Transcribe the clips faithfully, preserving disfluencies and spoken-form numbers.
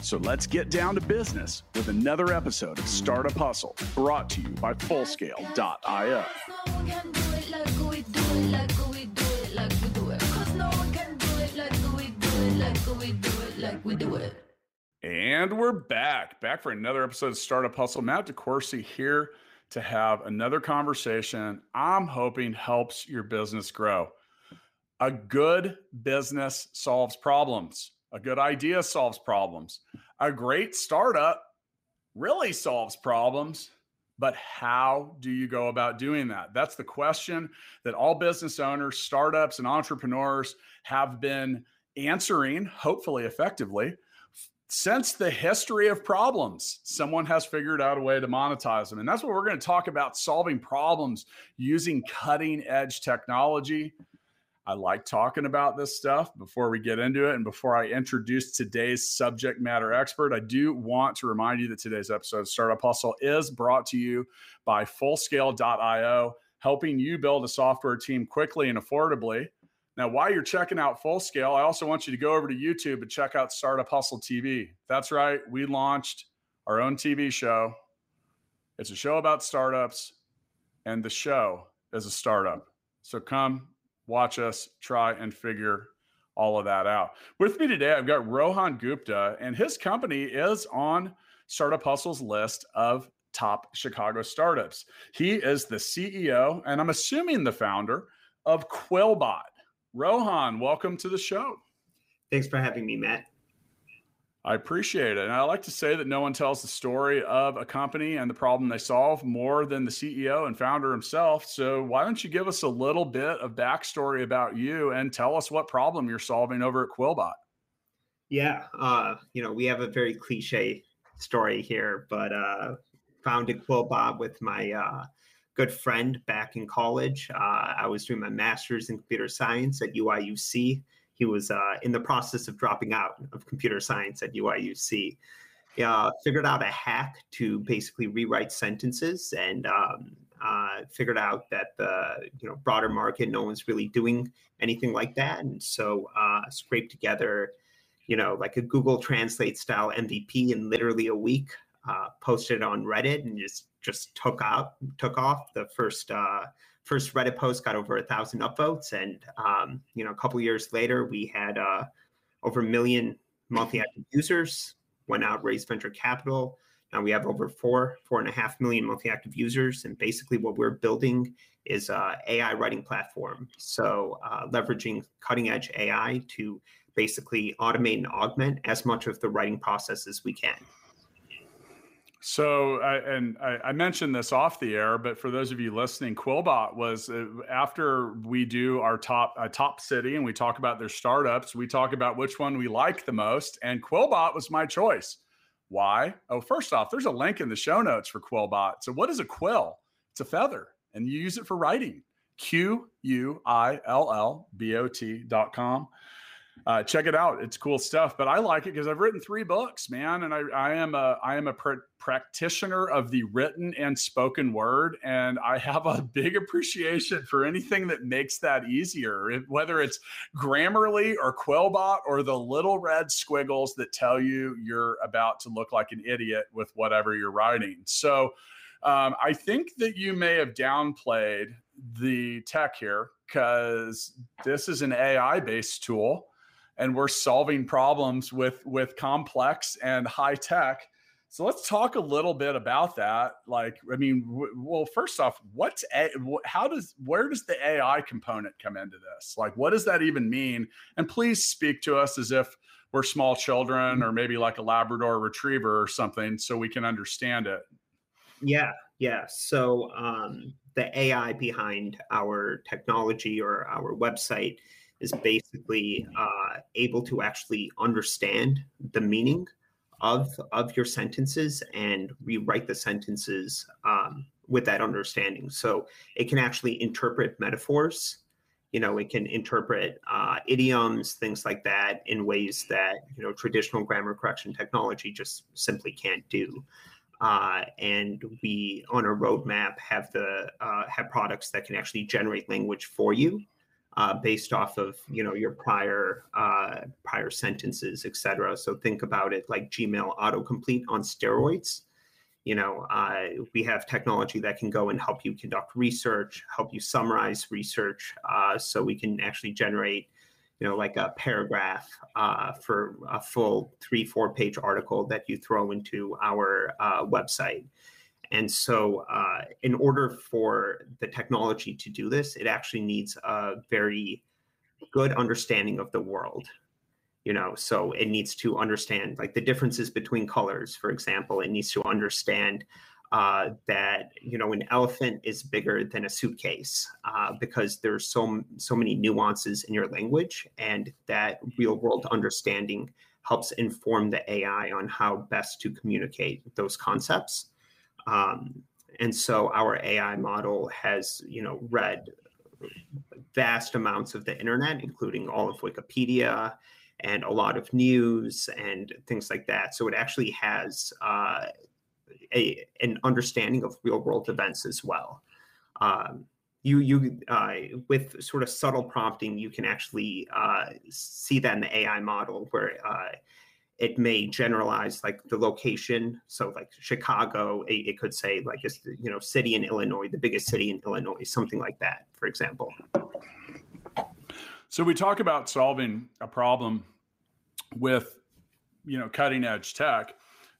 So let's get down to business with another episode of Startup Hustle, brought to you by full scale dot i o. And we're back, back for another episode of Startup Hustle. Matt DeCourcy here to have another conversation I'm hoping helps your business grow. A good business solves problems. A good idea solves problems. A great startup really solves problems, but how do you go about doing that? That's the question that all business owners, startups, and entrepreneurs have been answering, hopefully effectively, since the history of problems. Someone has figured out a way to monetize them. And that's what we're going to talk about, solving problems using cutting-edge technology. I like talking about this stuff. Before we get into it and before I introduce today's subject matter expert, I do want to remind you that today's episode of Startup Hustle is brought to you by full scale dot i o, helping you build a software team quickly and affordably. Now, while you're checking out FullScale, I also want you to go over to YouTube and check out Startup Hustle T V. That's right. We launched our own T V show. It's a show about startups, and the show is a startup. So come watch us try and figure all of that out. With me today, I've got Rohan Gupta, and his company is on Startup Hustle's list of top Chicago startups. He is the C E O, and I'm assuming the founder, of Quillbot. Rohan, welcome to the show. Thanks for having me, Matt. I appreciate it. And I like to say that no one tells the story of a company and the problem they solve more than the C E O and founder himself. So why don't you give us a little bit of backstory about you and tell us what problem you're solving over at Quillbot? Yeah. Uh, you know, we have a very cliche story here, but uh, founded Quillbot with my uh, good friend back in college. Uh, I was doing my master's in computer science at U I U C. He was uh, in the process of dropping out of computer science at U I U C. Uh, figured out a hack to basically rewrite sentences, and um, uh, figured out that the you know broader market, no one's really doing anything like that. And so uh, scraped together, you know, like a Google Translate style M V P in literally a week. Uh, posted on Reddit and just just took out took off. The first uh, first Reddit post got over a thousand upvotes, and um, you know a couple years later we had uh, over a million monthly active users. Went out, raised venture capital. Now we have over four four and a half million monthly active users, and basically what we're building is a A I writing platform. So uh, leveraging cutting edge A I to basically automate and augment as much of the writing process as we can. So, I, and I, I mentioned this off the air, but for those of you listening, Quillbot was uh, after we do our top uh, top city and we talk about their startups, we talk about which one we like the most. And Quillbot was my choice. Why? Oh, first off, there's a link in the show notes for Quillbot. So what is a quill? It's a feather, and you use it for writing. Q U I L L B O T dot com. Uh, check it out. It's cool stuff, but I like it because I've written three books, man. And I, I am a, I am a pr- practitioner of the written and spoken word. And I have a big appreciation for anything that makes that easier, if, whether it's Grammarly or Quillbot or the little red squiggles that tell you you're about to look like an idiot with whatever you're writing. So um, I think that you may have downplayed the tech here because this is an A I-based tool. And we're solving problems with, with complex and high tech. So let's talk a little bit about that. Like, I mean, w- well, first off, what's a- how does where does the A I component come into this? Like, what does that even mean? And please speak to us as if we're small children or maybe like a Labrador retriever or something, so we can understand it. Yeah, yeah. So um, the A I behind our technology or our website is basically uh, able to actually understand the meaning of of your sentences and rewrite the sentences um, with that understanding. So it can actually interpret metaphors. You know, it can interpret uh, idioms, things like that, in ways that, you know, traditional grammar correction technology just simply can't do. Uh, and we, on our roadmap, have the uh, have products that can actually generate language for you, uh, based off of, you know, your prior uh, prior sentences, et cetera. So think about it like Gmail autocomplete on steroids. You know, uh, we have technology that can go and help you conduct research, help you summarize research, uh, so we can actually generate, you know, like a paragraph uh, for a full three, four page article that you throw into our uh, website. And so uh, in order for the technology to do this, it actually needs a very good understanding of the world. You know, so it needs to understand like the differences between colors, for example. It needs to understand uh, that, you know, an elephant is bigger than a suitcase uh, because there's so so many nuances in your language, and that real world understanding helps inform the A I on how best to communicate those concepts. Um, and so our A I model has, you know, read vast amounts of the internet, including all of Wikipedia and a lot of news and things like that. So it actually has uh, a, an understanding of real world events as well. Um, you, you uh, with sort of subtle prompting, you can actually uh, see that in the A I model where uh, it may generalize like the location. So like Chicago, it, it could say like, it's, you know, city in Illinois, the biggest city in Illinois, something like that, for example. So we talk about solving a problem with, you know, cutting edge tech.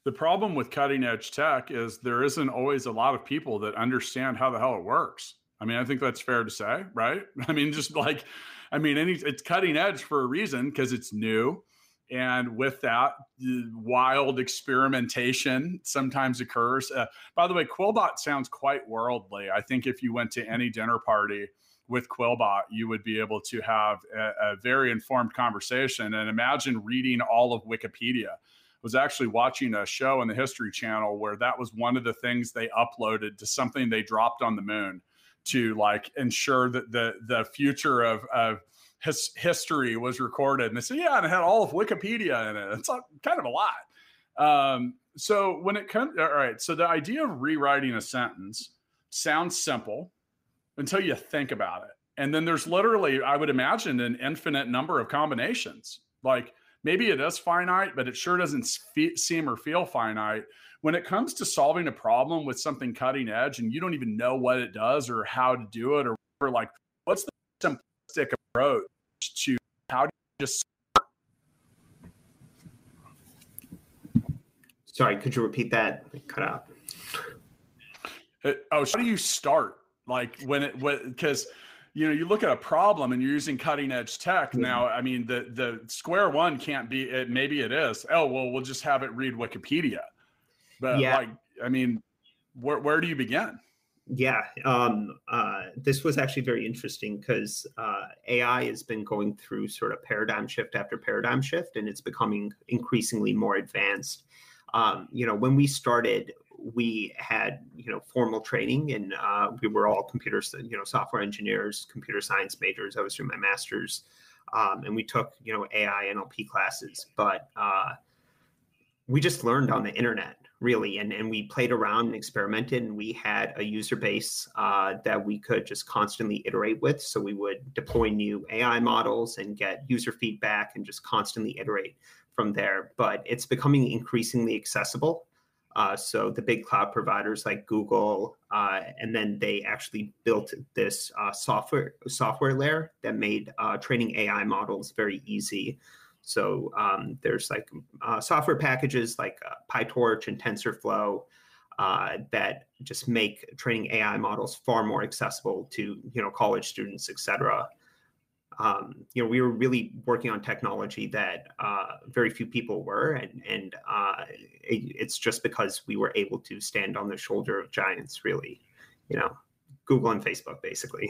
The problem with cutting edge tech is there isn't always a lot of people that understand how the hell it works. I mean, I think that's fair to say, right? I mean, just like, I mean, any, it's cutting edge for a reason because it's new. And with that, wild experimentation sometimes occurs. Uh, by the way, Quillbot sounds quite worldly. I think if you went to any dinner party with Quillbot, you would be able to have a, a very informed conversation. And imagine reading all of Wikipedia. I was actually watching a show on the History Channel where that was one of the things they uploaded to something they dropped on the moon to like ensure that the, the future of, of his, history was recorded. And they said, yeah, and it had all of Wikipedia in it. It's kind of a lot. Um, so when it comes, all right, so the idea of rewriting a sentence sounds simple until you think about it. And then there's literally, I would imagine, an infinite number of combinations. Like maybe it is finite, but it sure doesn't fe- seem or feel finite. When it comes to solving a problem with something cutting edge and you don't even know what it does or how to do it or whatever, like what's the simplistic approach to how do you just start? Sorry, could you repeat that? It cut out. It, oh, so how do you start? Like when it, because, you know, you look at a problem and you're using cutting edge tech. Mm-hmm. Now, I mean, the, the square one can't be, it, maybe it is, oh, well, we'll just have it read Wikipedia. But yeah. like, I mean, where, where do you begin? Yeah. Um, uh, this was actually very interesting because uh, A I has been going through sort of paradigm shift after paradigm shift, and it's becoming increasingly more advanced. Um, you know, when we started, we had, you know, formal training, and uh, we were all computers, you know, software engineers, computer science majors. I was doing my master's, um, and we took, you know, A I N L P classes, but uh, we just learned on the internet, really, and and we played around and experimented, and we had a user base uh, that we could just constantly iterate with. So we would deploy new A I models and get user feedback, and just constantly iterate from there. But it's becoming increasingly accessible. Uh, so the big cloud providers like Google, uh, and then they actually built this uh, software software layer that made uh, training A I models very easy. So um, there's like uh, software packages like uh, PyTorch and TensorFlow uh, that just make training A I models far more accessible to, you know, college students, et cetera. Um, you know, we were really working on technology that uh, very few people were, and and uh, it, it's just because we were able to stand on the shoulder of giants, really, you know, Google and Facebook, basically.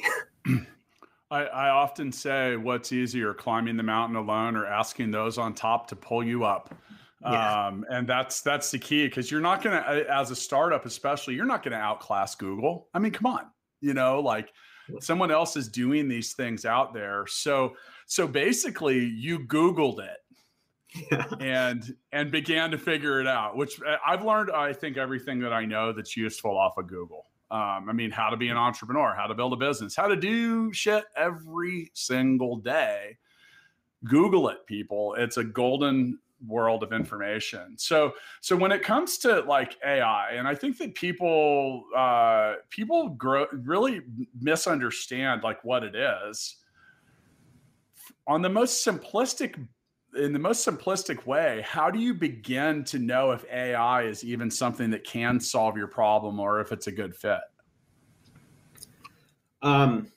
I, I often say, what's easier, climbing the mountain alone or asking those on top to pull you up? Yeah. Um, and that's, that's the key, because you're not going to, as a startup, especially, you're not going to outclass Google. I mean, come on, you know, like someone else is doing these things out there. So, so basically you Googled it. Yeah. and, and began to figure it out, which I've learned, I think, everything that I know that's useful off of Google. Um, I mean, how to be an entrepreneur, how to build a business, how to do shit every single day. Google it, people. It's a golden world of information. So, so when it comes to like A I, and I think that people, uh, people grow, really misunderstand like what it is on the most simplistic in the most simplistic way. How do you begin to know if A I is even something that can solve your problem or if it's a good fit? Um,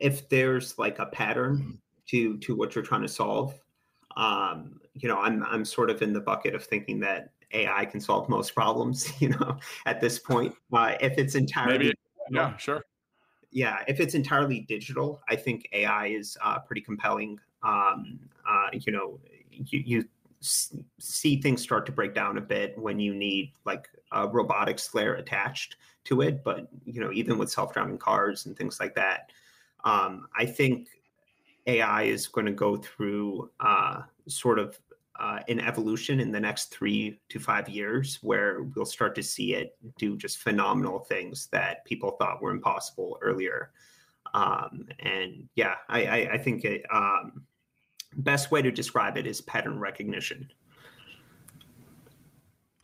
if there's like a pattern to, to what you're trying to solve, um, you know, I'm, I'm sort of in the bucket of thinking that A I can solve most problems, you know, at this point, uh, if it's entirely, Maybe, yeah, sure. Yeah. If it's entirely digital, I think A I is uh, pretty compelling. Um, uh, you know, you, you s- see things start to break down a bit when you need like a robotics layer attached to it. But, you know, even with self-driving cars and things like that, um, I think A I is going to go through uh, sort of uh, an evolution in the next three to five years where we'll start to see it do just phenomenal things that people thought were impossible earlier. Um, and yeah, I, I, I think it, um, best way to describe it is pattern recognition.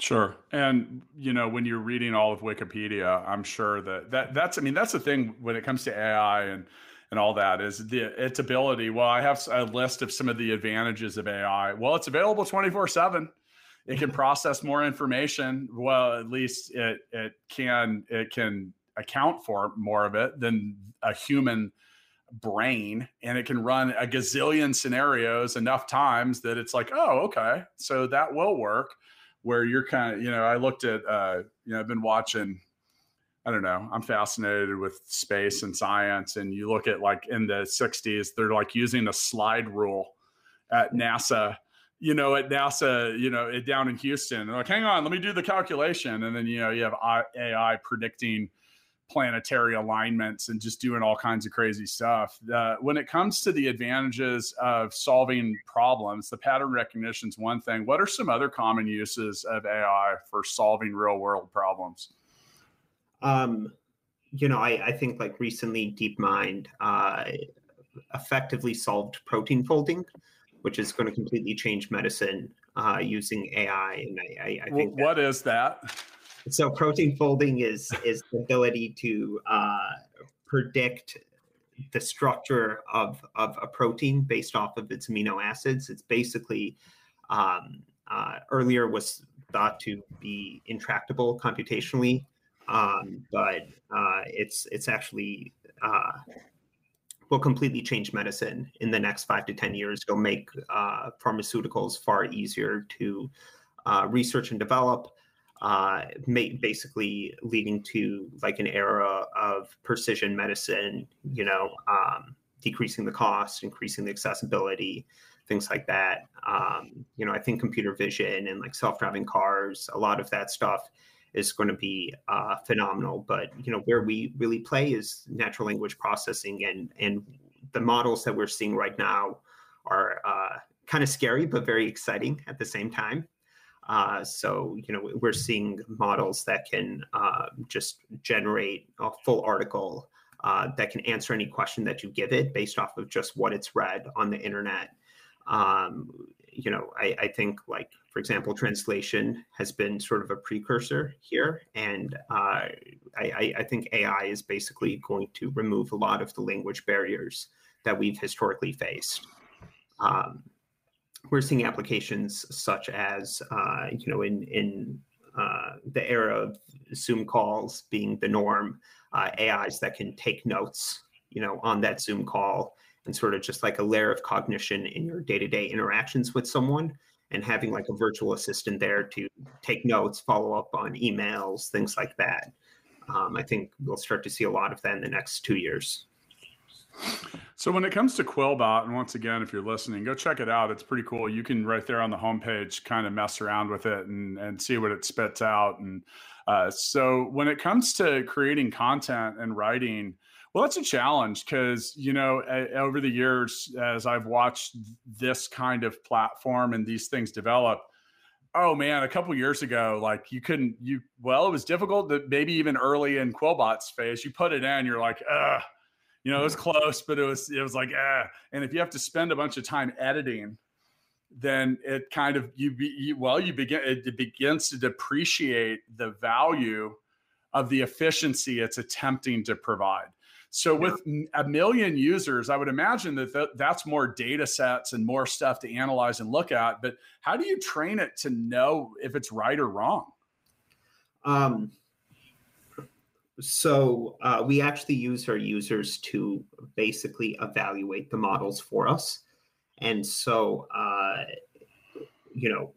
Sure. And, you know, when you're reading all of Wikipedia, I'm sure that, that that's, I mean, that's the thing when it comes to A I and, and all that is the, its ability. Well, I have a list of some of the advantages of A I. Well, it's available twenty-four seven. It can process more information. Well, at least it, it can, it can account for more of it than a human brain, and it can run a gazillion scenarios enough times that it's like, oh, okay, so that will work. Where you're kind of, you know, I looked at, uh, you know, I've been watching, I don't know, I'm fascinated with space and science. And you look at like in the sixties, they're like using a slide rule at NASA, you know, at NASA, you know, it, down in Houston. They're like, hang on, let me do the calculation. And then, you know, you have A I predicting planetary alignments and just doing all kinds of crazy stuff. Uh, when it comes to the advantages of solving problems, the pattern recognition is one thing. What are some other common uses of A I for solving real world problems? Um, you know, I, I think like recently DeepMind uh, effectively solved protein folding, which is going to completely change medicine uh, using A I. And I, I, I think what that- is that? So protein folding is is the ability to uh, predict the structure of, of a protein based off of its amino acids. It's basically um, uh, earlier was thought to be intractable computationally, um, but uh, it's it's actually uh, will completely change medicine in the next five to ten years. It'll make uh, pharmaceuticals far easier to uh, research and develop. Uh, basically leading to like an era of precision medicine, you know, um, decreasing the cost, increasing the accessibility, things like that. Um, you know, I think computer vision and like self-driving cars, a lot of that stuff is going to be uh, phenomenal. But, you know, where we really play is natural language processing, and, and the models that we're seeing right now are uh, kind of scary, but very exciting at the same time. Uh, so, you know, we're seeing models that can uh, just generate a full article uh, that can answer any question that you give it based off of just what it's read on the internet. Um, you know, I, I think like, for example, translation has been sort of a precursor here. And uh, I, I, I think A I is basically going to remove a lot of the language barriers that we've historically faced. Um, We're seeing applications such as, uh, you know, in in uh, the era of Zoom calls being the norm, uh, A Is that can take notes, you know, on that Zoom call, and sort of just like a layer of cognition in your day-to-day interactions with someone, and having like a virtual assistant there to take notes, follow up on emails, things like that. Um, I think we'll start to see a lot of that in the next two years. So when it comes to Quillbot, and once again, if you're listening, go check it out. It's pretty cool. You can right there on the homepage kind of mess around with it and, and see what it spits out. And uh, so when it comes to creating content and writing, well, that's a challenge because, you know, a, over the years, as I've watched this kind of platform and these things develop, oh man, a couple of years ago, like you couldn't, you, well, it was difficult to, maybe even early in Quillbot's phase, you put it in, you're like, ugh. You know, it was close, but it was it was like, ah. And if you have to spend a bunch of time editing, then it kind of you, be, you well, you begin it, it begins to depreciate the value of the efficiency it's attempting to provide. So with yeah. a million users, I would imagine that th- that's more data sets and more stuff to analyze and look at. But how do you train it to know if it's right or wrong? Um. So uh, we actually use our users to basically evaluate the models for us. And so, uh, you know,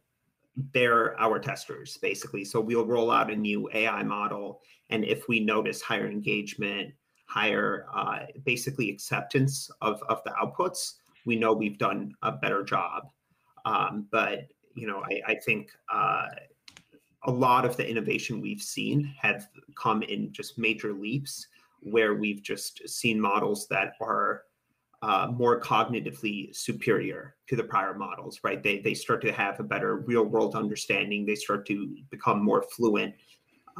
they're our testers, basically. So we'll roll out a new A I model. And if we notice higher engagement, higher uh, basically acceptance of, of the outputs, we know we've done a better job. Um, but, you know, I, I think... Uh, A lot of the innovation we've seen have come in just major leaps where we've just seen models that are uh, more cognitively superior to the prior models, right? They they start to have a better real world understanding. They start to become more fluent,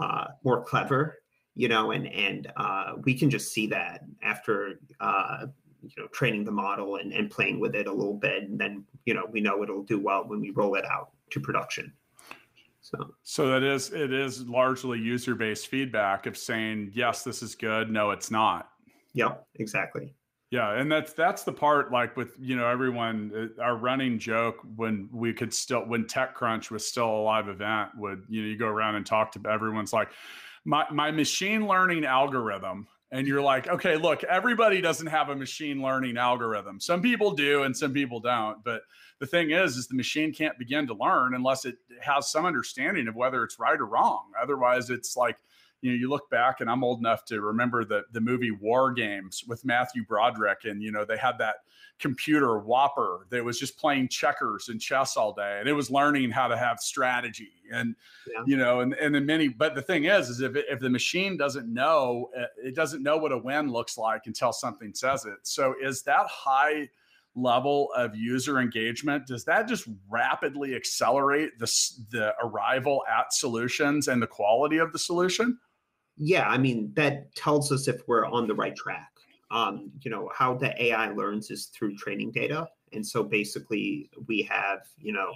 uh, more clever, you know, and, and uh, we can just see that after, uh, you know, training the model and, and playing with it a little bit. And then, you know, we know it'll do well when we roll it out to production. So. so that is, it is largely user-based feedback of saying, yes, this is good. No, it's not. Yeah, exactly. Yeah. And that's, that's the part like with, you know, everyone, our running joke when we could still, when TechCrunch was still a live event would, you know, you go around and talk to everyone's like my, my machine learning algorithm. And you're like, okay, look, everybody doesn't have a machine learning algorithm. Some people do and some people don't. But the thing is, is the machine can't begin to learn unless it has some understanding of whether it's right or wrong. Otherwise, it's like, you know, you look back and I'm old enough to remember the, the movie War Games with Matthew Broderick. And, you know, they had that computer Whopper that was just playing checkers and chess all day. And it was learning how to have strategy and, yeah. you know, and, and then many. But the thing is, is if, it, if the machine doesn't know, it doesn't know what a win looks like until something says it. So is that high level of user engagement, does that just rapidly accelerate the, the arrival at solutions and the quality of the solution? Yeah, I mean, that tells us if we're on the right track. Um, you know, how the A I learns is through training data. And so basically we have, you know,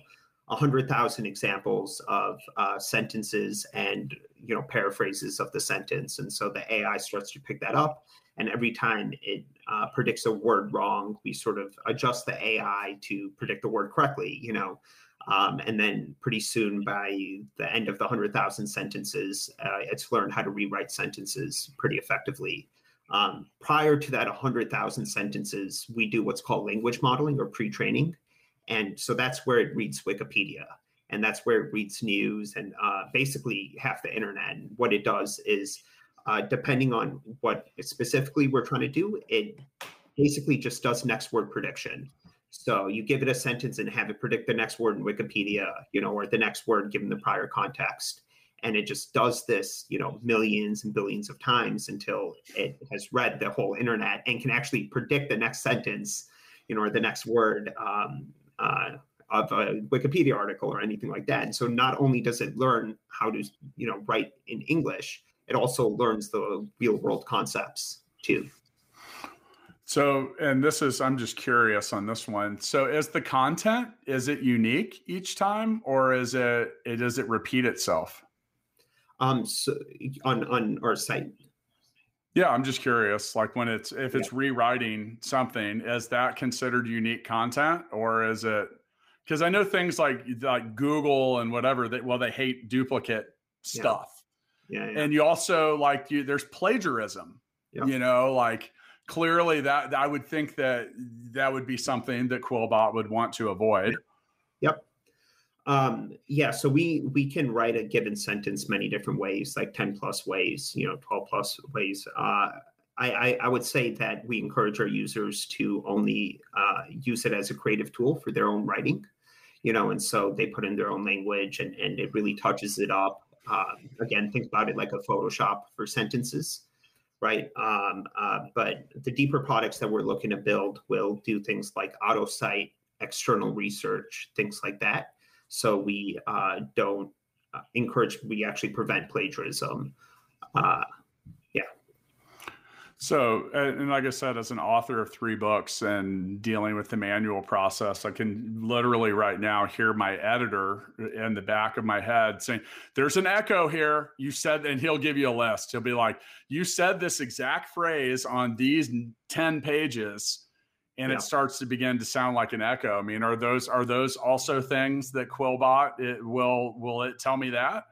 one hundred thousand examples of uh, sentences and, you know, paraphrases of the sentence. And so the A I starts to pick that up. And every time it uh, predicts a word wrong, we sort of adjust the A I to predict the word correctly, you know. Um, and then pretty soon by the end of the one hundred thousand sentences, uh, it's learned how to rewrite sentences pretty effectively. Um, prior to that one hundred thousand sentences, we do what's called language modeling or pre-training. And so that's where it reads Wikipedia. And that's where it reads news and uh, basically half the internet. And what it does is... Uh, depending on what specifically we're trying to do, it basically just does next word prediction. So you give it a sentence and have it predict the next word in Wikipedia, you know, or the next word given the prior context. And it just does this, you know, millions and billions of times until it has read the whole internet and can actually predict the next sentence, you know, or the next word um, uh, of a Wikipedia article or anything like that. And so not only does it learn how to, you know, write in English, it also learns the real world concepts too. So, and this is, I'm just curious on this one. So is the content, is it unique each time or is it, it does it repeat itself? Um, so on, on our site. Yeah. I'm just curious, like when it's, if it's yeah. rewriting something, is that considered unique content or is it, because I know things like, like Google and whatever that, well, they hate duplicate stuff. Yeah. Yeah, yeah. And you also like you, there's plagiarism, yeah. you know, like clearly that I would think that that would be something that Quillbot would want to avoid. Yep. Um, yeah. So we, we can write a given sentence many different ways, like ten plus ways, you know, twelve plus ways. Uh, I, I, I would say that we encourage our users to only uh, use it as a creative tool for their own writing, you know, and so they put in their own language and, and it really touches it up. Um, again, think about it like a Photoshop for sentences, right? Um, uh, but the deeper products that we're looking to build will do things like auto cite, external research, things like that. So we uh, don't uh, encourage, we actually prevent plagiarism. Uh, yeah. So, and like I said, as an author of three books and dealing with the manual process, I can literally right now hear my editor in the back of my head saying, there's an echo here. You said, and he'll give you a list. He'll be like, you said this exact phrase on these ten pages. And yeah. It starts to begin to sound like an echo. I mean, are those are those also things that Quillbot it will will it tell me that?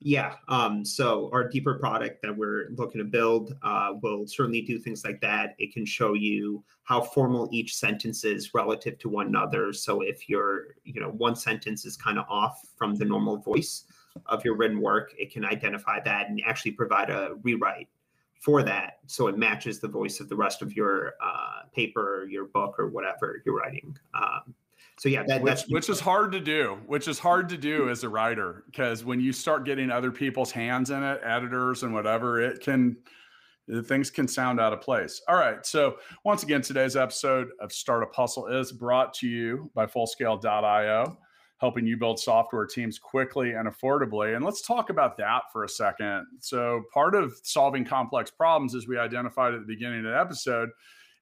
Yeah. Um, so our deeper product that we're looking to build uh, will certainly do things like that. It can show you how formal each sentence is relative to one another. So if you're, you know, one sentence is kind of off from the normal voice of your written work, it can identify that and actually provide a rewrite for that, so it matches the voice of the rest of your uh, paper, or your book, or whatever you're writing. Um, so yeah, that, which, that's which is hard to do. Which is hard to do as a writer, because when you start getting other people's hands in it, editors and whatever, it can things can sound out of place. All right, so once again, today's episode of Startup Hustle is brought to you by Fullscale dot i o. helping you build software teams quickly and affordably. And let's talk about that for a second. So part of solving complex problems, as we identified at the beginning of the episode,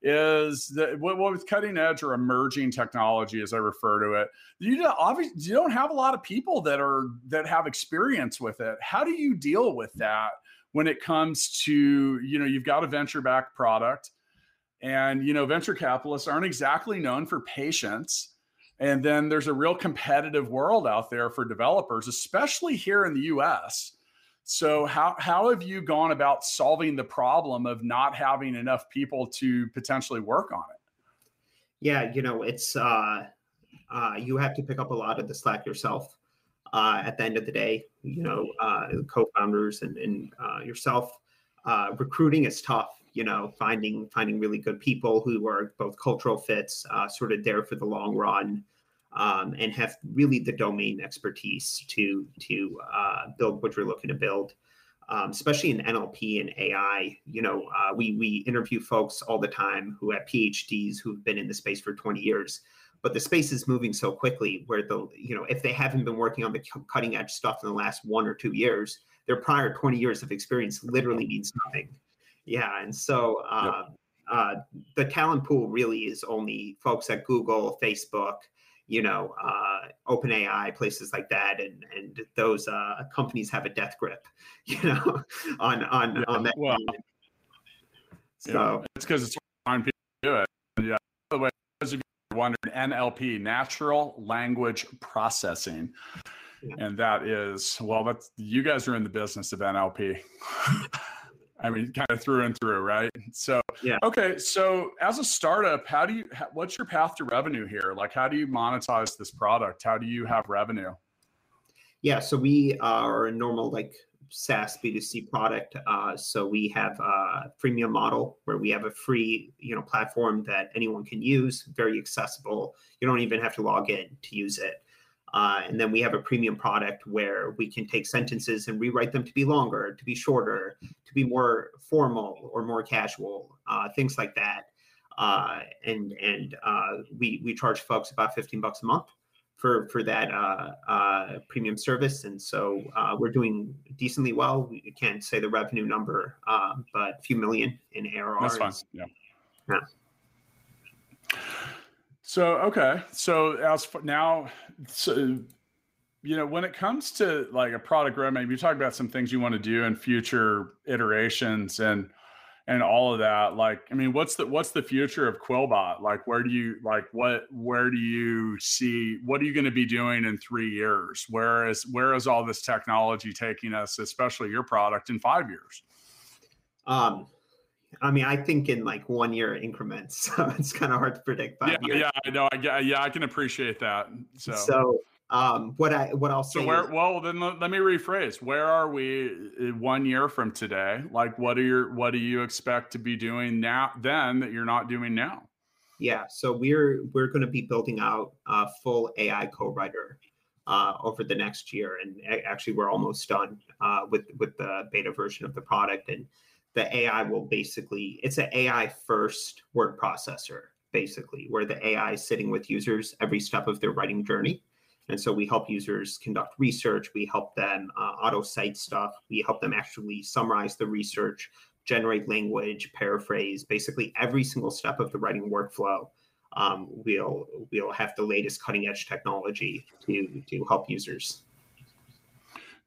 is that what with cutting edge or emerging technology, as I refer to it, you obviously you don't have a lot of people that are that have experience with it. How do you deal with that when it comes to, you know, you've got a venture-backed product, and you know venture capitalists aren't exactly known for patience. And then there's a real competitive world out there for developers, especially here in the U S. So how, how have you gone about solving the problem of not having enough people to potentially work on it? Yeah, you know, it's uh, uh, you have to pick up a lot of the slack yourself uh, at the end of the day. You know, uh, co-founders and, and uh, yourself, uh, recruiting is tough. You know, finding finding really good people who are both cultural fits, uh, sort of there for the long run, um, and have really the domain expertise to to uh, build what you're looking to build, um, especially in N L P and A I. You know, uh, we we interview folks all the time who have P H Ds who've been in the space for twenty years, but the space is moving so quickly where the you know if they haven't been working on the cutting edge stuff in the last one or two years, their prior twenty years of experience literally means nothing. Yeah, and so uh, yep. uh, the talent pool really is only folks at Google, Facebook, you know, uh, OpenAI, places like that, and and those uh, companies have a death grip, you know, on on, yeah, on that. Well, so yeah, it's because it's hard to do it. Yeah. By the way, those of you who are wondering, N L P, natural language processing. Yeah. And that is well, that's you guys are in the business of N L P. I mean, kind of through and through, right? So, yeah. Okay. So as a startup, how do you, what's your path to revenue here? Like, how do you monetize this product? How do you have revenue? Yeah. So we are a normal, like SaaS B two C product. Uh, so we have a freemium model where we have a free, you know, platform that anyone can use, very accessible. You don't even have to log in to use it. Uh, and then we have a premium product where we can take sentences and rewrite them to be longer, to be shorter, to be more formal or more casual, uh, things like that. Uh, and and uh, we we charge folks about fifteen bucks a month for for that uh, uh, premium service. And so uh, we're doing decently well. We can't say the revenue number, uh, but a few million in A R R. That's fine. Yeah. Yeah. So, okay. So as for now, so, you know, when it comes to like a product roadmap, you talk about some things you want to do in future iterations and, and all of that. Like, I mean, what's the, what's the future of Quillbot? Like, where do you, like, what, where do you see, what are you going to be doing in three years? Where is, where is all this technology taking us, especially your product in five years? Um, I mean, I think in like one year increments, so it's kind of hard to predict. Five yeah, years. yeah, I know. I, yeah, I can appreciate that. So, so Um, what I what I'll say. So where, is, well, then let, let me rephrase. Where are we one year from today? Like, what are your what do you expect to be doing now then that you're not doing now? Yeah, so we're we're going to be building out a full A I co-writer uh, over the next year, and actually we're almost done uh, with with the beta version of the product. And the A I will basically it's an A I first word processor, basically, where the A I is sitting with users every step of their writing journey. And so we help users conduct research. We help them uh, auto-cite stuff. We help them actually summarize the research, generate language, paraphrase. Basically, every single step of the writing workflow, um, we'll we'll have the latest cutting-edge technology to to help users.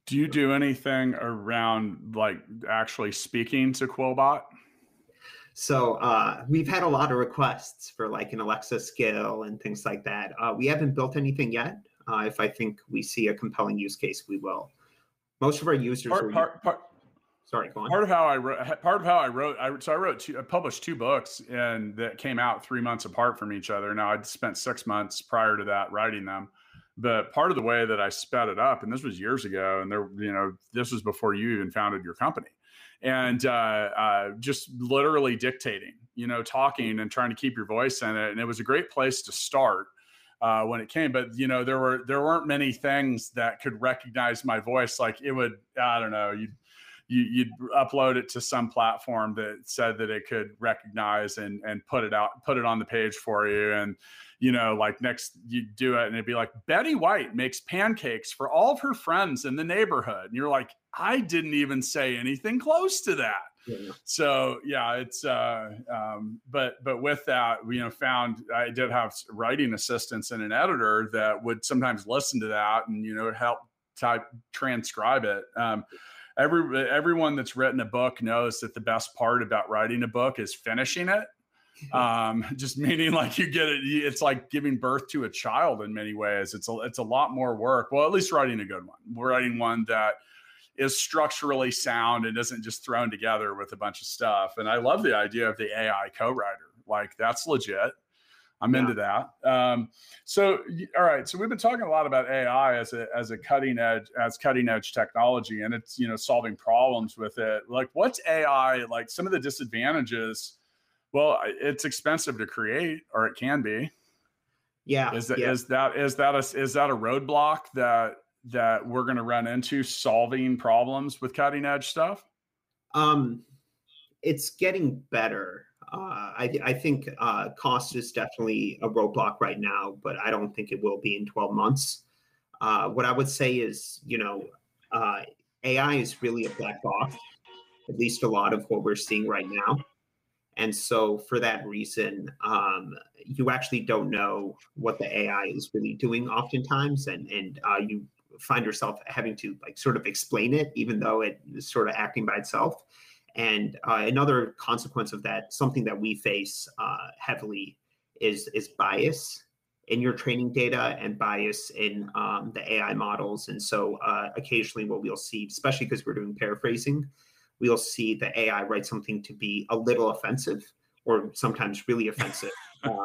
Do you do anything around like actually speaking to Quillbot? So uh, we've had a lot of requests for like an Alexa skill and things like that. Uh, we haven't built anything yet. Uh, if I think we see a compelling use case, we will. Most of our users. Part, are part, part, sorry, go on. Part of how I wrote. Part of how I wrote. I, so I wrote. Two, I published two books, and that came out three months apart from each other. Now I'd spent six months prior to that writing them, but part of the way that I sped it up, and this was years ago, and there, you know, this was before you even founded your company, and uh, uh, just literally dictating, you know, talking and trying to keep your voice in it, and it was a great place to start. Uh, when it came, but you know, there were, there weren't many things that could recognize my voice. Like it would, I don't know, you'd, you, you'd upload it to some platform that said that it could recognize and, and put it out, put it on the page for you. And, you know, like next you do it and it'd be like, Betty White makes pancakes for all of her friends in the neighborhood. And you're like, I didn't even say anything close to that. Yeah. So yeah, it's, uh, um, but, but with that, we, you know, found I did have writing assistants and an editor that would sometimes listen to that and, you know, help type transcribe it. Um, every, everyone that's written a book knows that the best part about writing a book is finishing it. um, just meaning like you get it. It's like giving birth to a child in many ways. It's a, it's a lot more work. Well, at least writing a good one. We're writing one that is structurally sound and isn't just thrown together with a bunch of stuff. And I love the idea of the A I co-writer. Like that's legit. I'm yeah. into that. Um, so, all right. So we've been talking a lot about A I as a, as a cutting edge, as cutting edge technology, and it's, you know, solving problems with it. Like what's A I, like some of the disadvantages? Well, it's expensive to create, or it can be. Yeah. Is that, yeah. is that, is that a, is that a roadblock that, that we're going to run into solving problems with cutting edge stuff? Um, it's getting better. Uh, I, I think uh, cost is definitely a roadblock right now, but I don't think it will be in twelve months. Uh, what I would say is, you know, uh, A I is really a black box, at least a lot of what we're seeing right now. And so for that reason, um, you actually don't know what the A I is really doing oftentimes. And, and uh, you find yourself having to like sort of explain it, even though it is sort of acting by itself. And uh, another consequence of that, something that we face uh, heavily is, is bias in your training data and bias in um, the A I models. And so uh, occasionally what we'll see, especially because we're doing paraphrasing, we'll see the A I write something to be a little offensive or sometimes really offensive. uh,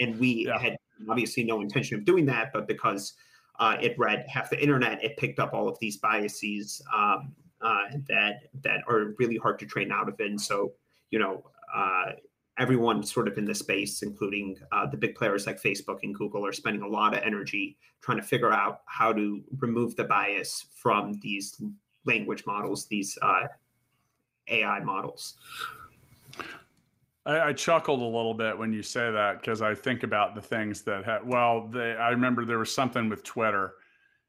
and we yeah. had obviously no intention of doing that, but because Uh, it read half the internet, it picked up all of these biases um, uh, that that are really hard to train out of it. And so, you know, uh, everyone sort of in the space, including uh, the big players like Facebook and Google, are spending a lot of energy trying to figure out how to remove the bias from these language models, these uh, A I models. I, I chuckled a little bit when you say that because I think about the things that had, well, they, I remember there was something with Twitter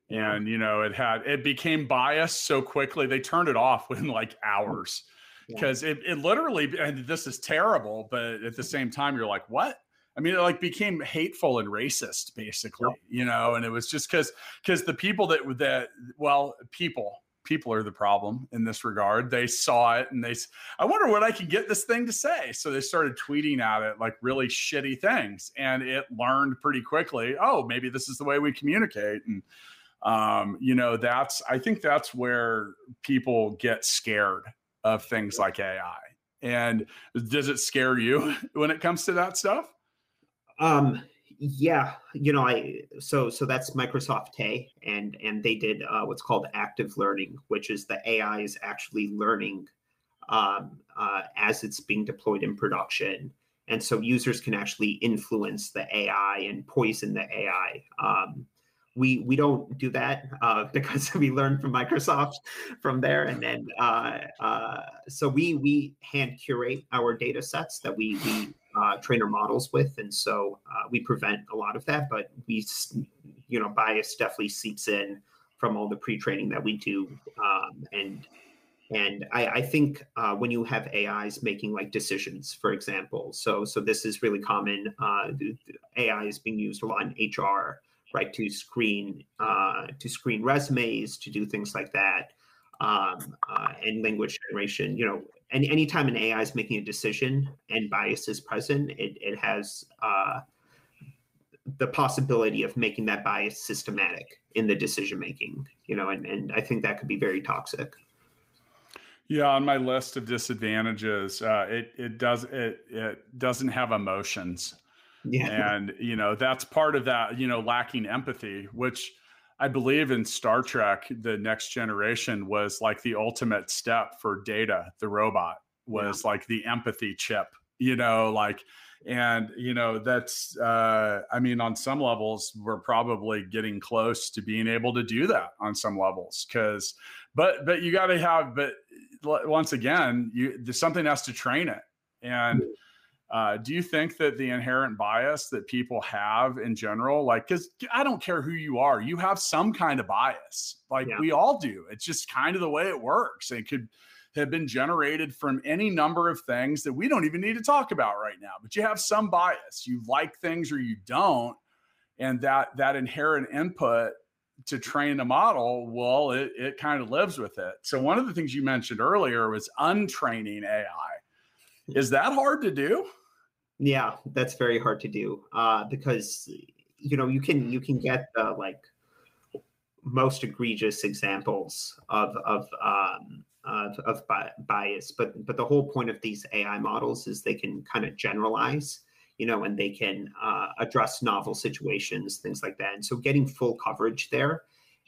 and, you know, it had, it became biased so quickly. They turned it off within like hours because yeah. it, it literally, and this is terrible, but at the same time, you're like, what? I mean, it like became hateful and racist basically, yep. you know, and it was just because, because the people that, that, well, people, People are the problem in this regard. They saw it and they, I wonder what I can get this thing to say. So they started tweeting at it like really shitty things. And it learned pretty quickly, oh, maybe this is the way we communicate. And, um, you know, that's, I think that's where people get scared of things like A I. And does it scare you when it comes to that stuff? Um, Yeah, you know, I so so that's Microsoft Tay, and and they did uh, what's called active learning, which is the A I is actually learning um, uh, as it's being deployed in production, and so users can actually influence the A I and poison the A I. Um, we we don't do that uh, because we learn from Microsoft from there, and then uh, uh, so we we hand curate our data sets that we we. Uh, train our models with, and so uh, we prevent a lot of that. But we, you know, bias definitely seeps in from all the pre-training that we do, um, and and I, I think uh, when you have A Is making like decisions, for example, so so this is really common. Uh, A I is being used a lot in H R, right, to screen uh, to screen resumes, to do things like that, um, uh, and language generation, you know. And anytime an A I is making a decision and bias is present, it, it has uh, the possibility of making that bias systematic in the decision making, you know, and, and I think that could be very toxic. Yeah, on my list of disadvantages, uh, it it does it it doesn't have emotions. Yeah. And you know, that's part of that, you know, lacking empathy, which I believe in Star Trek, the Next Generation was like the ultimate step for Data, the robot, was yeah. like the empathy chip, you know, like, and, you know, that's, uh, I mean, on some levels, we're probably getting close to being able to do that on some levels, because, but, but you got to have, but once again, you, there's something has to train it. And Uh, do you think that the inherent bias that people have in general, like, because I don't care who you are, you have some kind of bias, like yeah. we all do. It's just kind of the way it works. It could have been generated from any number of things that we don't even need to talk about right now, but you have some bias. You like things or you don't. And that, that inherent input to train the model, well, it, it kind of lives with it. So one of the things you mentioned earlier was untraining A I. Is that hard to do? Yeah, that's very hard to do uh, because, you know, you can you can get the like most egregious examples of of um, of, of bi- bias, but but the whole point of these A I models is they can kind of generalize, you know, and they can uh, address novel situations, things like that. And so, getting full coverage there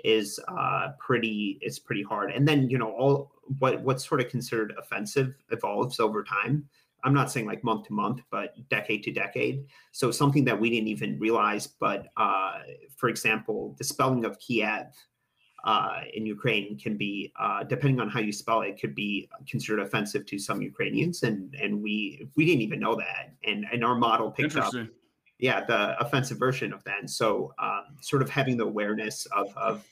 is uh, pretty it's pretty hard. And then, you know, all what what's sort of considered offensive evolves over time. I'm not saying like month to month, but decade to decade. So something that we didn't even realize, but uh, for example, the spelling of Kiev uh, in Ukraine can be, uh, depending on how you spell it, could be considered offensive to some Ukrainians. And and we we didn't even know that. And and our model picked up, yeah, the offensive version of that. And so um, sort of having the awareness of, of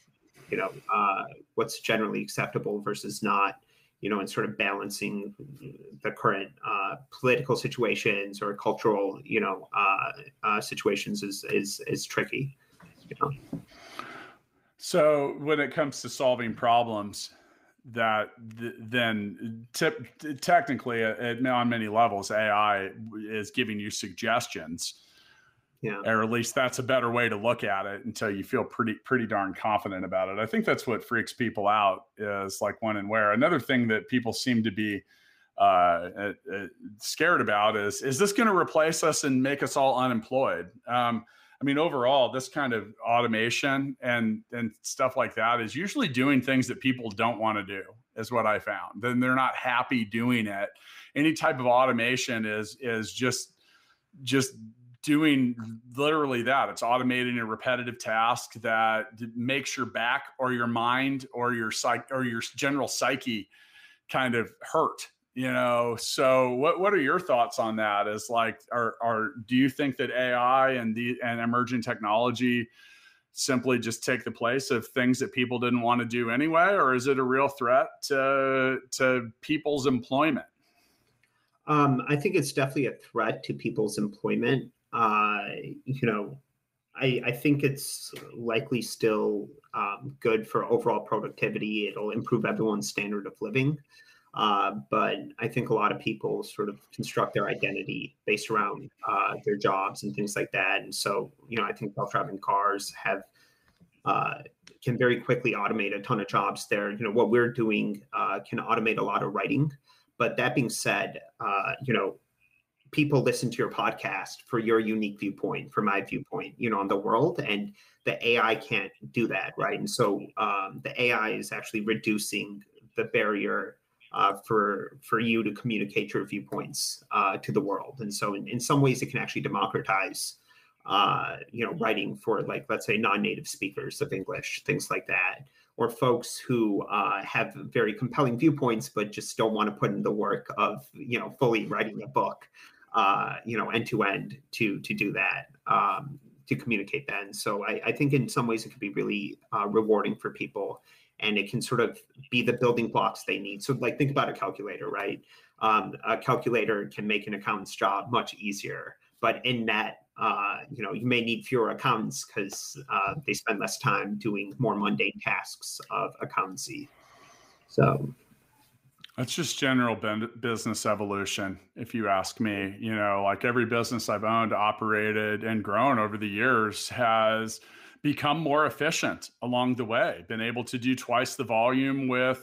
you know, uh, what's generally acceptable versus not, you know, and sort of balancing the current uh, political situations or cultural, you know, uh, uh, situations is, is, is tricky. You know? So when it comes to solving problems, that th- then t- t- technically it, on many levels, A I is giving you suggestions. Yeah. Or at least that's a better way to look at it until you feel pretty, pretty darn confident about it. I think that's what freaks people out is like when and where. Another thing that people seem to be uh, uh, scared about is, is this going to replace us and make us all unemployed? Um, I mean, overall, this kind of automation and, and stuff like that is usually doing things that people don't want to do is what I found. Then they're not happy doing it. Any type of automation is, is just, just, doing literally that. It's automating a repetitive task that makes your back or your mind or your psych or your general psyche kind of hurt, you know? So what, what are your thoughts on that? Is like, are, are, do you think that A I and the, and emerging technology simply just take the place of things that people didn't want to do anyway? Or is it a real threat to, to people's employment? Um, I think it's definitely a threat to people's employment. Uh, you know, I, I think it's likely still um, good for overall productivity. It'll improve everyone's standard of living. Uh, but I think a lot of people sort of construct their identity based around uh, their jobs and things like that. And so, you know, I think self-driving cars have uh, can very quickly automate a ton of jobs there. You know, what we're doing uh, can automate a lot of writing. But that being said, uh, you know, people listen to your podcast for your unique viewpoint, for my viewpoint, you know, on the world, and the A I can't do that, right? And so um, the A I is actually reducing the barrier uh, for for you to communicate your viewpoints uh, to the world. And so in, in some ways, it can actually democratize, uh, you know, writing for, like, let's say, non-native speakers of English, things like that, or folks who uh, have very compelling viewpoints, but just don't want to put in the work of, you know, fully writing a book, uh, you know, end to end to to do that, um, to communicate that. And so I, I think in some ways it could be really uh, rewarding for people, and it can sort of be the building blocks they need. So, like, think about a calculator, right? Um, a calculator can make an accountant's job much easier, but in that, Uh, you know, you may need fewer accountants because uh, they spend less time doing more mundane tasks of accountancy. So that's just general ben- business evolution, if you ask me. You know, like, every business I've owned, operated, and grown over the years has become more efficient along the way, been able to do twice the volume with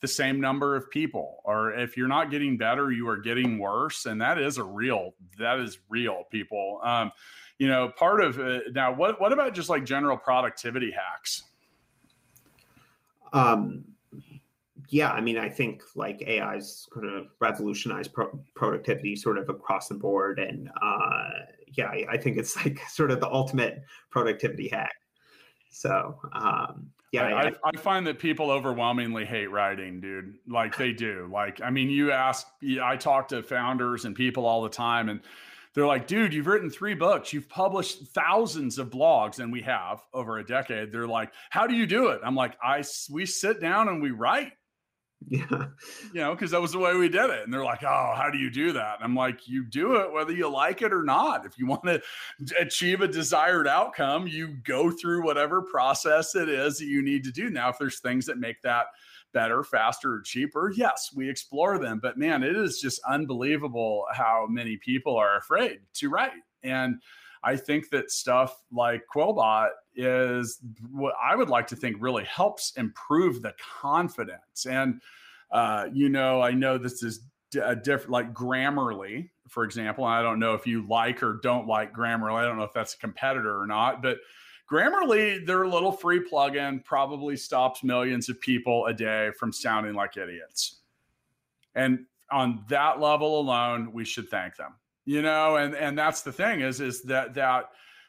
the same number of people. Or if you're not getting better, you are getting worse. And that is a real, that is real, people. Um, you know, part of it now, what, what about just like general productivity hacks? Um, yeah, I mean, I think like A I's going to revolutionize pro- productivity sort of across the board. And uh, yeah, I, I think it's like sort of the ultimate productivity hack. So, um, Yeah, I, I, I find that people overwhelmingly hate writing, dude. Like, they do. Like, I mean, you ask, I talk to founders and people all the time, and they're like, dude, you've written three books, you've published thousands of blogs, and we have over a decade. They're like, how do you do it? I'm like, I, we sit down and we write. Yeah. You know, because that was the way we did it. And they're like, oh, how do you do that? And I'm like, you do it whether you like it or not. If you want to achieve a desired outcome, you go through whatever process it is that you need to do. Now, if there's things that make that better, faster, or cheaper, yes, we explore them. But man, it is just unbelievable how many people are afraid to write. And I think that stuff like Quillbot is what I would like to think really helps improve the confidence. And, uh, you know, I know this is a different, like Grammarly, for example, and I don't know if you like or don't like Grammarly. I don't know if that's a competitor or not, but Grammarly, their little free plugin probably stops millions of people a day from sounding like idiots. And on that level alone, we should thank them. You know, and, and that's the thing is, is that, that,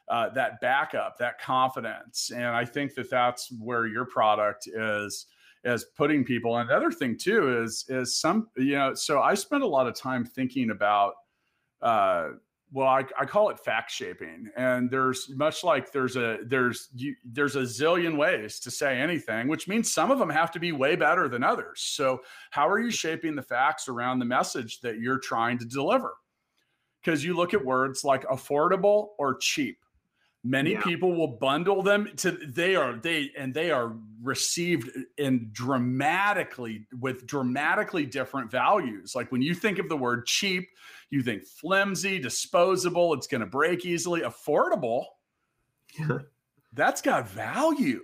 uh, that backup, that confidence. And I think that that's where your product is, is putting people. And the other thing too, is, is some, you know, so I spent a lot of time thinking about, uh, well, I, I call it fact shaping. And there's much like there's a, there's, you, there's a zillion ways to say anything, which means some of them have to be way better than others. So how are you shaping the facts around the message that you're trying to deliver? Because you look at words like affordable or cheap. Many yeah. people will bundle them to they are they and they are received in dramatically with dramatically different values. Like when you think of the word cheap, you think flimsy, disposable, it's going to break easily. Affordable, yeah. that's got value.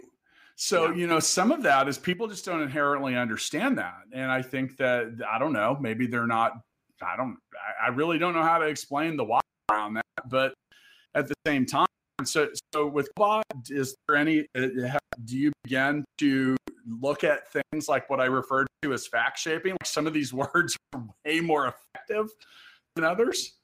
So, yeah. you know, some of that is people just don't inherently understand that. And I think that, I don't know, maybe they're not I don't, I really don't know how to explain the why around that, but at the same time, so, so with Quillbot, is there any, do you begin to look at things like what I referred to as fact shaping? Like some of these words are way more effective than others?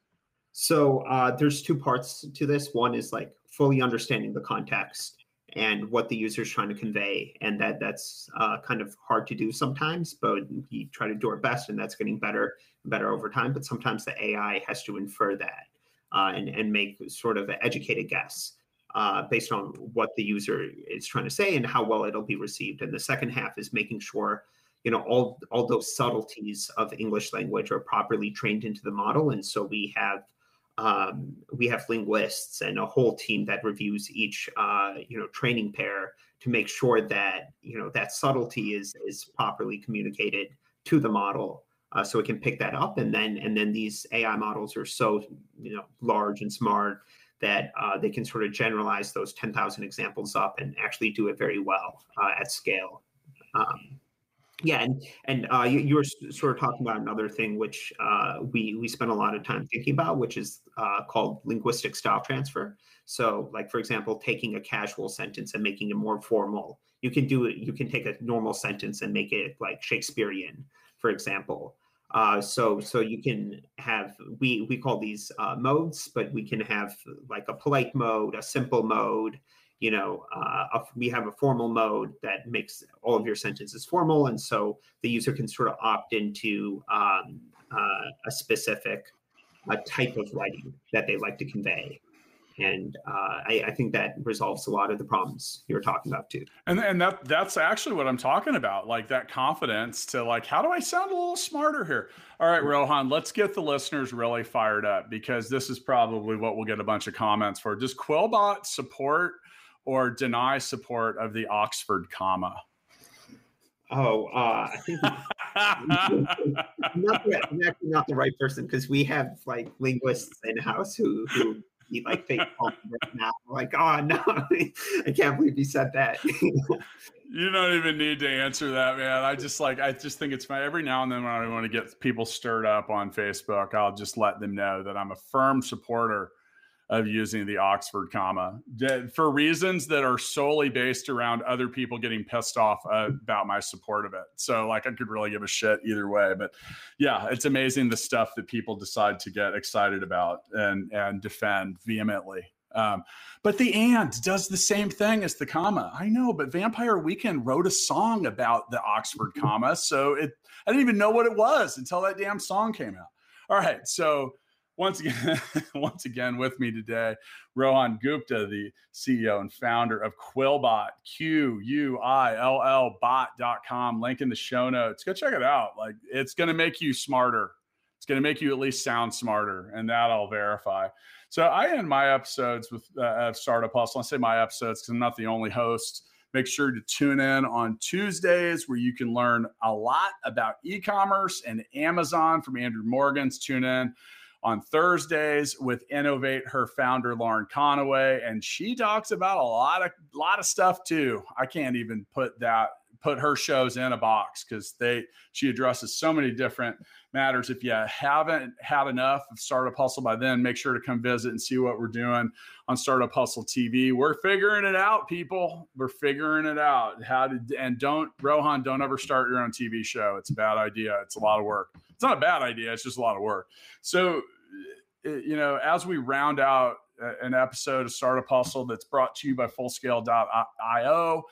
So uh, there's two parts to this. One is like fully understanding the context and what the user is trying to convey. And that that's uh, kind of hard to do sometimes, but we try to do our best, and that's getting better and better over time. But sometimes the A I has to infer that uh, and, and make sort of an educated guess uh, based on what the user is trying to say and how well it'll be received. And the second half is making sure, you know, all, all those subtleties of English language are properly trained into the model. And so we have Um, we have linguists and a whole team that reviews each, uh, you know, training pair to make sure that, you know, that subtlety is is properly communicated to the model, uh, so it can pick that up. And then and then these A I models are so, you know, large and smart that uh, they can sort of generalize those ten thousand examples up and actually do it very well uh, at scale. Um, Yeah, and and uh, you, you were s- sort of talking about another thing which uh, we we spend a lot of time thinking about, which is uh, called linguistic style transfer. So, like for example, taking a casual sentence and making it more formal. You can do it. You can take a normal sentence and make it like Shakespearean, for example. Uh, so so you can have we we call these uh, modes, but we can have like a polite mode, a simple mode, you know, uh, a, we have a formal mode that makes all of your sentences formal. And so the user can sort of opt into um, uh, a specific uh, type of writing that they like to convey. And uh, I, I think that resolves a lot of the problems you're talking about too. And and that that's actually what I'm talking about, like that confidence to like, how do I sound a little smarter here? All right, Rohan, let's get the listeners really fired up because this is probably what we'll get a bunch of comments for. Does Quillbot support or deny support of the Oxford comma? Oh, uh, I think not the, I'm actually not the right person because we have like linguists in house who who eat like fake right now. Like, oh no, I can't believe you said that. You don't even need to answer that, man. I just like I just think it's fun. Every now and then when I want to get people stirred up on Facebook, I'll just let them know that I'm a firm supporter of using the Oxford comma for reasons that are solely based around other people getting pissed off uh, about my support of it. So like I could really give a shit either way, but yeah, it's amazing the stuff that people decide to get excited about and, and defend vehemently. Um, but the and does the same thing as the comma. I know, but Vampire Weekend wrote a song about the Oxford comma. So it, I didn't even know what it was until that damn song came out. All right. So Once again, once again, with me today, Rohan Gupta, the C E O and founder of Quillbot, Q U I L L bot dot com. Link in the show notes. Go check it out. Like, it's going to make you smarter. It's going to make you at least sound smarter, and that I'll verify. So I end my episodes with uh, of Startup Hustle. I say my episodes because I'm not the only host. Make sure to tune in on Tuesdays where you can learn a lot about e-commerce and Amazon from Andrew Morgans. Tune in on Thursdays with Innovate, her founder, Lauren Conaway. And she talks about a lot of lot of stuff too. I can't even put that, put her shows in a box because they she addresses so many different matters. If you haven't had enough of Startup Hustle by then, make sure to come visit and see what we're doing on Startup Hustle T V. We're figuring it out, people. We're figuring it out. How to and don't Rohan, don't ever start your own T V show. It's a bad idea. It's a lot of work. It's not a bad idea. It's just a lot of work. So, you know, as we round out an episode of Startup Hustle that's brought to you by full scale dot io,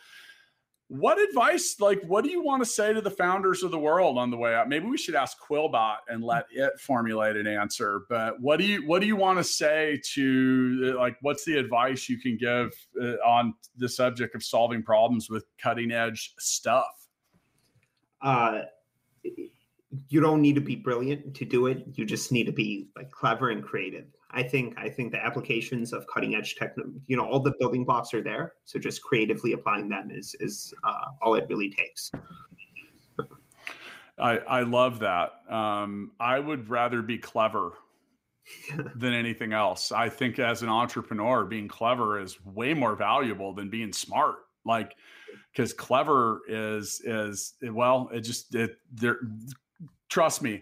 what advice, like, what do you want to say to the founders of the world on the way out? Maybe we should ask Quillbot and let it formulate an answer. But what do you what do you want to say to, like, what's the advice you can give uh, on the subject of solving problems with cutting edge stuff? Uh, you don't need to be brilliant to do it. You just need to be like clever and creative. I think I think the applications of cutting edge tech, you know, all the building blocks are there. So just creatively applying them is is uh, all it really takes. I I love that. Um, I would rather be clever than anything else. I think as an entrepreneur, being clever is way more valuable than being smart. Like, because clever is is well, it just it there. Trust me,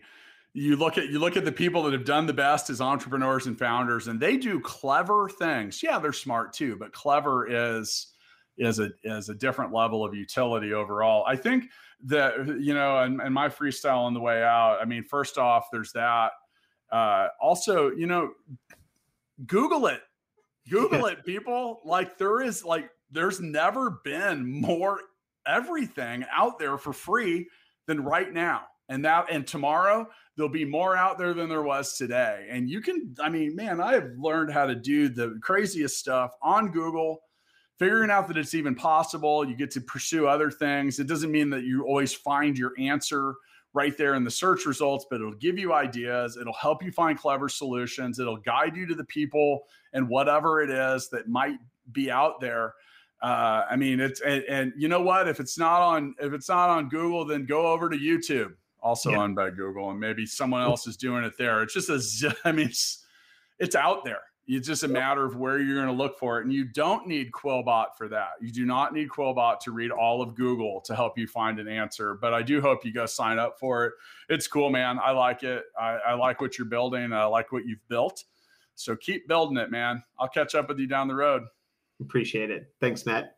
you look at you look at the people that have done the best as entrepreneurs and founders, and they do clever things. Yeah, they're smart too, but clever is is a is a different level of utility overall. I think that, you know, and, and my freestyle on the way out. I mean, first off, there's that. Uh, also, you know, Google it, Google it, people. Like there is like there's never been more everything out there for free than right now. And that, and tomorrow there'll be more out there than there was today. And you can, I mean, man, I have learned how to do the craziest stuff on Google, figuring out that it's even possible. You get to pursue other things. It doesn't mean that you always find your answer right there in the search results, but it'll give you ideas. It'll help you find clever solutions. It'll guide you to the people and whatever it is that might be out there. Uh, I mean, it's, and, and you know what, if it's not on, if it's not on Google, then go over to YouTube. Also yeah. Owned by Google, and maybe someone else is doing it there. It's just a, I mean, it's, it's out there. It's just a matter of where you're going to look for it. And you don't need Quillbot for that. You do not need Quillbot to read all of Google to help you find an answer. But I do hope you go sign up for it. It's cool, man. I like it. I, I like what you're building. I like what you've built. So keep building it, man. I'll catch up with you down the road. Appreciate it. Thanks, Matt.